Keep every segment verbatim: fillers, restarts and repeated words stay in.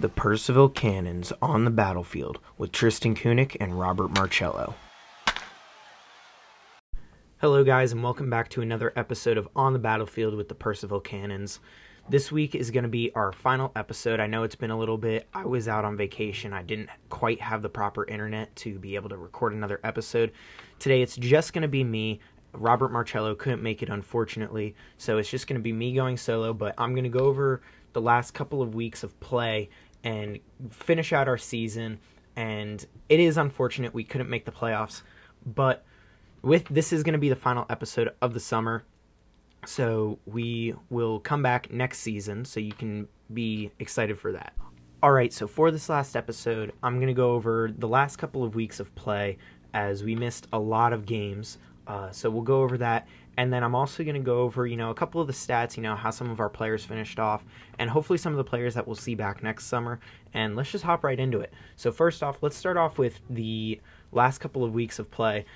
The Percival Cannons on the battlefield with Tristan Kunick and Robert Marcello. Hello guys, and welcome back to another episode of On the Battlefield with the Percival Cannons. This week is going to be our final episode. I know it's been a little bit. I was out on vacation. I didn't quite have the proper internet to be able to record another episode. Today it's just going to be me. Robert Marcello couldn't make it, unfortunately, so it's just going to be me going solo, but I'm going to go over the last couple of weeks of play and finish out our season. And it is unfortunate we couldn't make the playoffs, but with this is going to be the final episode of the summer, so we will come back next season, so you can be excited for that. All right, so for this last episode, I'm going to go over the last couple of weeks of play, as we missed a lot of games, uh, so we'll go over that. And then I'm also going to go over, you know, a couple of the stats, you know, how some of our players finished off, and hopefully some of the players that we'll see back next summer. And let's just hop right into it. So first off, let's start off with the last couple of weeks of play.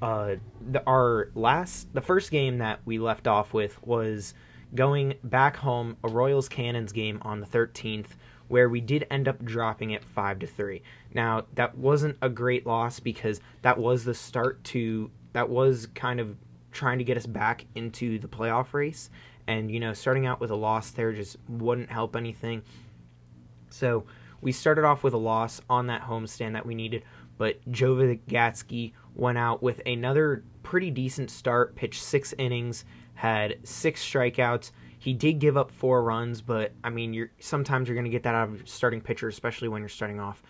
Uh, the, our last, the first game that we left off with was going back home, a Royals Cannons game on the thirteenth, where we did end up dropping it five to three. Now, that wasn't a great loss because that was the start to, that was kind of trying to get us back into the playoff race, and you know, starting out with a loss there just wouldn't help anything. So we started off with a loss on that homestand that we needed, but Joe Vygatsky went out with another pretty decent start, pitched six innings, had six strikeouts. He did give up four runs, but I mean, you're sometimes you're going to get that out of starting pitcher, especially when you're starting off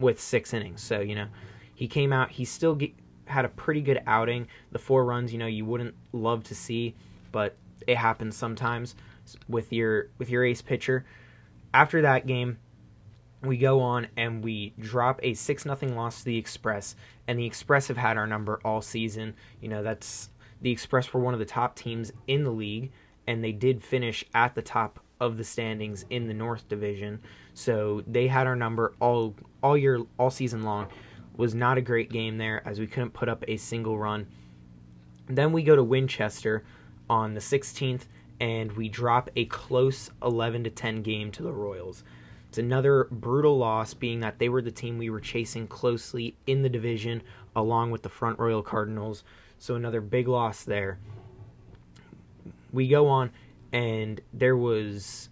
with six innings. So you know, he came out, he still get, had a pretty good outing. The four runs, you know, you wouldn't love to see, but it happens sometimes with your with your ace pitcher. After that game, we go on and we drop a six nothing loss to the Express, and the Express have had our number all season. You know, that's the Express were one of the top teams in the league, and they did finish at the top of the standings in the North Division. So they had our number all all year, all season long. Was not a great game there, as we couldn't put up a single run. Then we go to Winchester on the sixteenth, and we drop a close eleven to ten game to the Royals. It's another brutal loss, being that they were the team we were chasing closely in the division, along with the Front Royal Cardinals, so another big loss there. We go on, and there was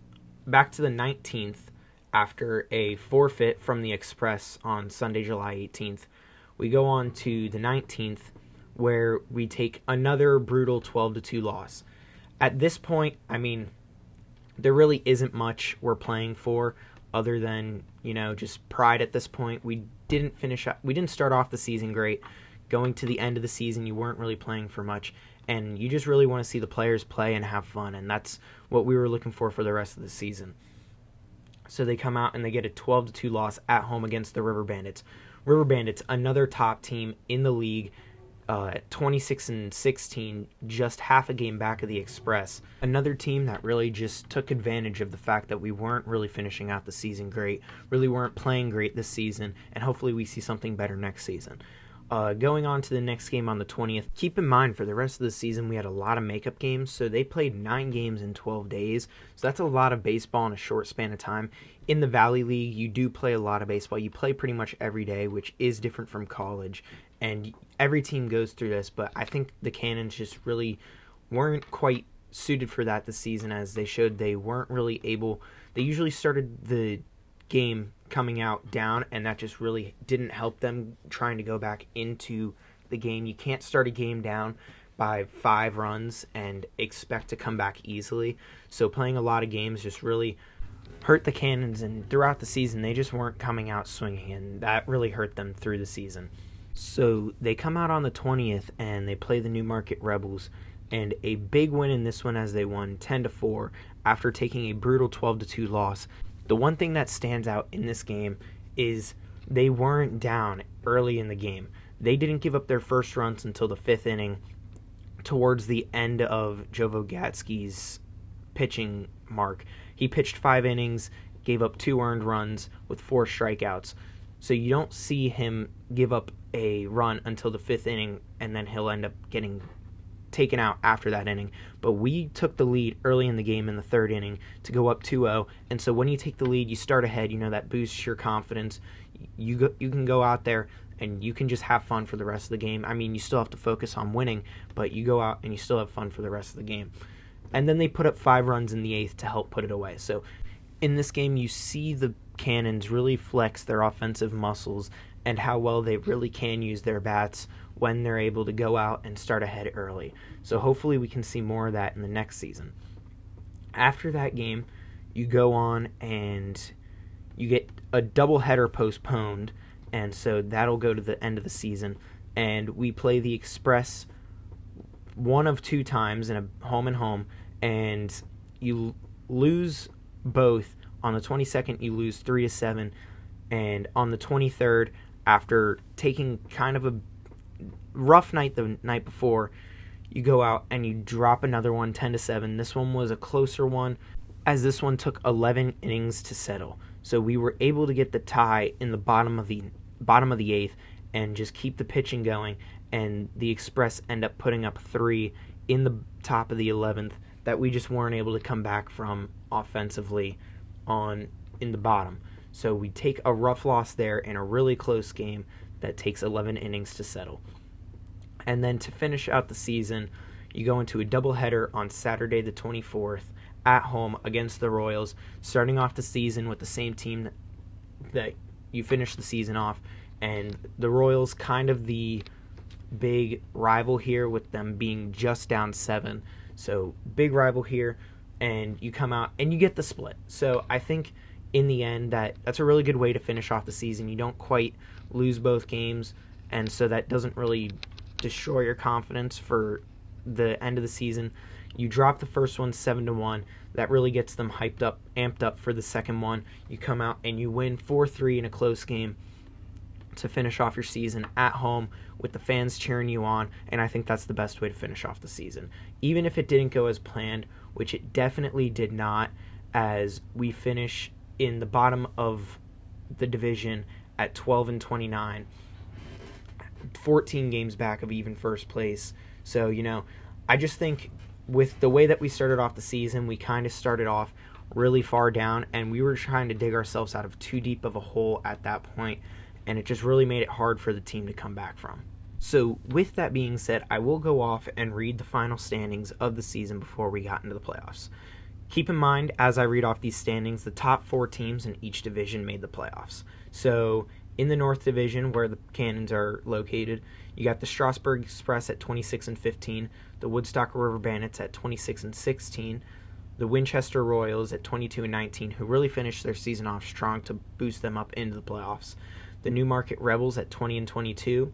back to the nineteenth, after a forfeit from the Express on Sunday, July eighteenth. We go on to the nineteenth, where we take another brutal twelve to two loss. At this point, I mean, there really isn't much we're playing for other than, you know, just pride at this point. We didn't finish up, we didn't start off the season great. Going to the end of the season, you weren't really playing for much, and you just really want to see the players play and have fun, and that's what we were looking for for the rest of the season. So they come out and they get a twelve to two loss at home against the River Bandits. River Bandits, another top team in the league, uh, twenty-six and sixteen, just half a game back of the Express. Another team that really just took advantage of the fact that we weren't really finishing out the season great, really weren't playing great this season, and hopefully we see something better next season. Uh, going on to the next game on the twentieth, keep in mind for the rest of the season we had a lot of makeup games, so they played nine games in twelve days, so that's a lot of baseball in a short span of time. In the Valley League, you do play a lot of baseball. You play pretty much every day, which is different from college, and every team goes through this, but I think the Cannons just really weren't quite suited for that this season, as they showed they weren't really able. They usually started the game coming out down, and that just really didn't help them trying to go back into the game. You can't start a game down by five runs and expect to come back easily, so playing a lot of games just really hurt the Cannons, and throughout the season they just weren't coming out swinging, and that really hurt them through the season. So they come out on the twentieth and they play the New Market Rebels, and a big win in this one, as they won ten to four after taking a brutal twelve to two loss. The one thing that stands out in this game is they weren't down early in the game. They didn't give up their first runs until the fifth inning, towards the end of Joe Vygatsky's pitching mark. He pitched five innings, gave up two earned runs with four strikeouts. So you don't see him give up a run until the fifth inning, and then he'll end up getting taken out after that inning. But we took the lead early in the game in the third inning to go up two oh. And so when you take the lead, you start ahead. You know, that boosts your confidence. You go, you can go out there and you can just have fun for the rest of the game. I mean, you still have to focus on winning, but you go out and you still have fun for the rest of the game. And then they put up five runs in the eighth to help put it away. So in this game, you see the Cannons really flex their offensive muscles and how well they really can use their bats when they're able to go out and start ahead early. So hopefully we can see more of that in the next season. After that game, you go on and you get a doubleheader postponed, and so that'll go to the end of the season. And we play the Express one of two times in a home and home, and you lose both. On the twenty-second, you lose three to seven, and on the twenty-third, after taking kind of a rough night the night before, you go out and you drop another one, ten to seven. This one was a closer one, as this one took eleven innings to settle. So we were able to get the tie in the bottom of the bottom of the eighth and just keep the pitching going, and the Express end up putting up three in the top of the eleventh that we just weren't able to come back from offensively on in the bottom. So we take a rough loss there in a really close game that takes eleven innings to settle. And then to finish out the season, you go into a doubleheader on Saturday the twenty-fourth at home against the Royals, starting off the season with the same team that you finished the season off. And the Royals, kind of the big rival here, with them being just down seven. So big rival here, and you come out and you get the split. So I think in the end that that's a really good way to finish off the season. You don't quite lose both games, and so that doesn't really destroy your confidence for the end of the season. You drop the first one seven to one. That really gets them hyped up, amped up for the second one. You come out and you win four three in a close game to finish off your season at home with the fans cheering you on, and I think that's the best way to finish off the season. Even if it didn't go as planned, which it definitely did not, as we finish in the bottom of the division at twelve and twenty-nine, fourteen games back of even first place. So, you know, I just think with the way that we started off the season, we kind of started off really far down, and we were trying to dig ourselves out of too deep of a hole at that point, and it just really made it hard for the team to come back from. So with that being said, I will go off and read the final standings of the season before we got into the playoffs. Keep in mind, as I read off these standings, the top four teams in each division made the playoffs. So in the North Division, where the Cannons are located, you got the Strasburg Express at twenty-six and fifteen, the Woodstock River Bandits at twenty-six and sixteen, the Winchester Royals at twenty-two and nineteen, who really finished their season off strong to boost them up into the playoffs, the New Market Rebels at twenty and twenty-two,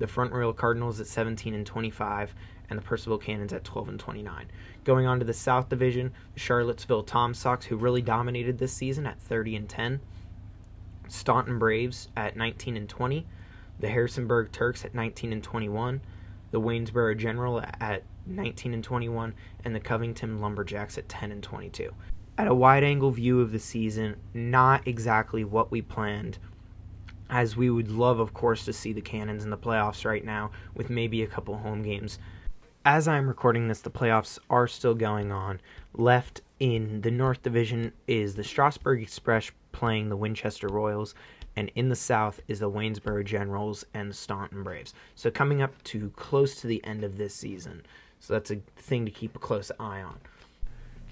the Front Royal Cardinals at seventeen and twenty-five, and the Percival Cannons at twelve and twenty-nine. Going on to the South Division, the Charlottesville Tom Sox, who really dominated this season, at thirty and ten, Staunton Braves at nineteen and twenty, the Harrisonburg Turks at nineteen and twenty-one, the Waynesboro General at nineteen and twenty-one, and the Covington Lumberjacks at ten and twenty-two. At a wide-angle view of the season, not exactly what we planned, as we would love, of course, to see the Cannons in the playoffs right now with maybe a couple home games. As I'm recording this, the playoffs are still going on. Left in the North Division is the Strasburg Express playing the Winchester Royals, and in the South is the Waynesboro Generals and the Staunton Braves. So coming up to close to the end of this season. So that's a thing to keep a close eye on.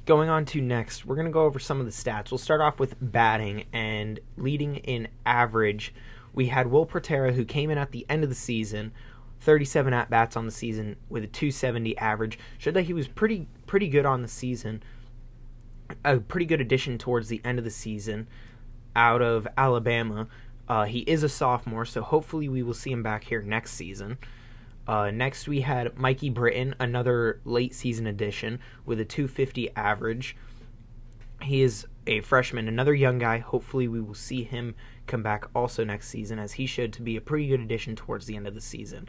Going on to next, we're going to go over some of the stats. We'll start off with batting, and leading in average, we had Will Proterra, who came in at the end of the season, thirty-seven at-bats on the season with a two seventy average. Showed that he was pretty pretty good on the season, a pretty good addition towards the end of the season out of Alabama. Uh, he is a sophomore, so hopefully we will see him back here next season. Uh, next, we had Mikey Britton, another late-season addition, with a two fifty average. He is a freshman, another young guy. Hopefully, we will see him come back also next season, as he showed to be a pretty good addition towards the end of the season.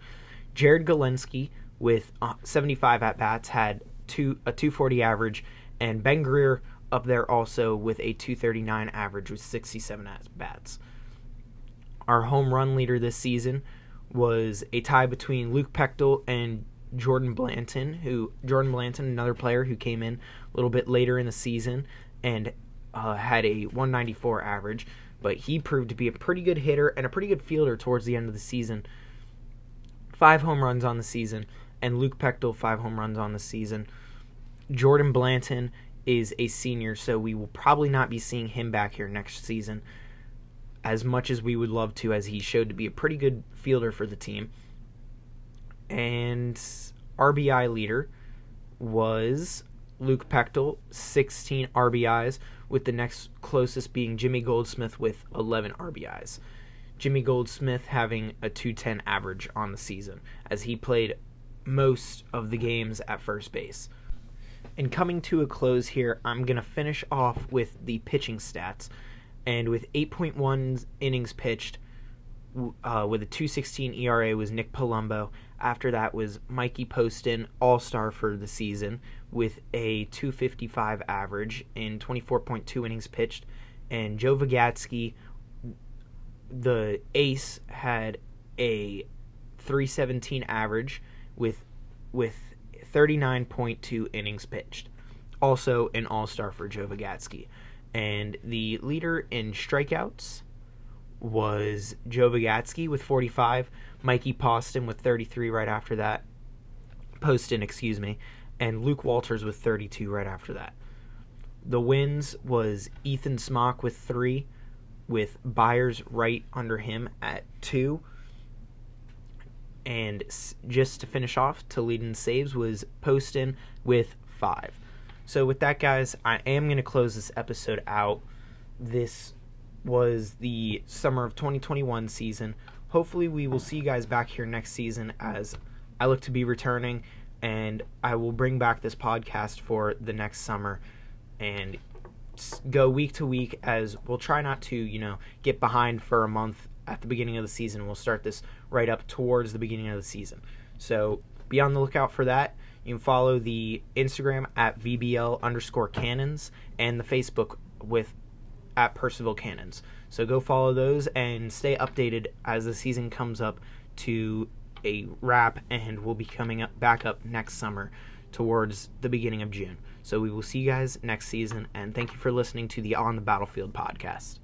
Jared Galensky, with uh, seventy-five at-bats, had two a two forty average, and Ben Greer up there also with a two thirty-nine average with sixty-seven at-bats. Our home run leader this season was a tie between Luke Pechtel and Jordan Blanton, who Jordan Blanton, another player who came in a little bit later in the season and uh, had a one ninety-four average, but he proved to be a pretty good hitter and a pretty good fielder towards the end of the season. Five home runs on the season, and Luke Pechtel, five home runs on the season. Jordan Blanton is a senior, so we will probably not be seeing him back here next season as much as we would love to, as he showed to be a pretty good fielder for the team. And R B I leader was Luke Pechtel, sixteen R B Is, with the next closest being Jimmy Goldsmith with eleven R B Is. Jimmy Goldsmith having a two ten average on the season, as he played most of the games at first base. And coming to a close here, I'm going to finish off with the pitching stats. And with eight point one innings pitched, uh, with a two sixteen E R A was Nick Palumbo. After that was Mikey Poston, all-star for the season, with a two fifty-five average in twenty-four point two innings pitched. And Joe Vygatsky, the ace, had a three seventeen average with with thirty-nine point two innings pitched. Also an all-star for Joe Vygatsky. And the leader in strikeouts was Joe Vygatsky with forty-five, Mikey Poston with thirty-three right after that. Poston, excuse me. And Luke Walters with thirty-two right after that. The wins was Ethan Smock with three, with Byers right under him at two. And just to finish off, to lead in saves was Poston with five. So with that, guys, I am going to close this episode out. This was the summer of twenty twenty-one season. Hopefully we will see you guys back here next season, as I look to be returning, and I will bring back this podcast for the next summer and go week to week, as we'll try not to, you know, get behind for a month at the beginning of the season. We'll start this right up towards the beginning of the season. So be on the lookout for that. You can follow the Instagram at VBL underscore Cannons and the Facebook with at Percival Cannons. So go follow those and stay updated as the season comes up to a wrap, and we'll be coming up back up next summer towards the beginning of June. So we will see you guys next season, and thank you for listening to the On the Battlefield podcast.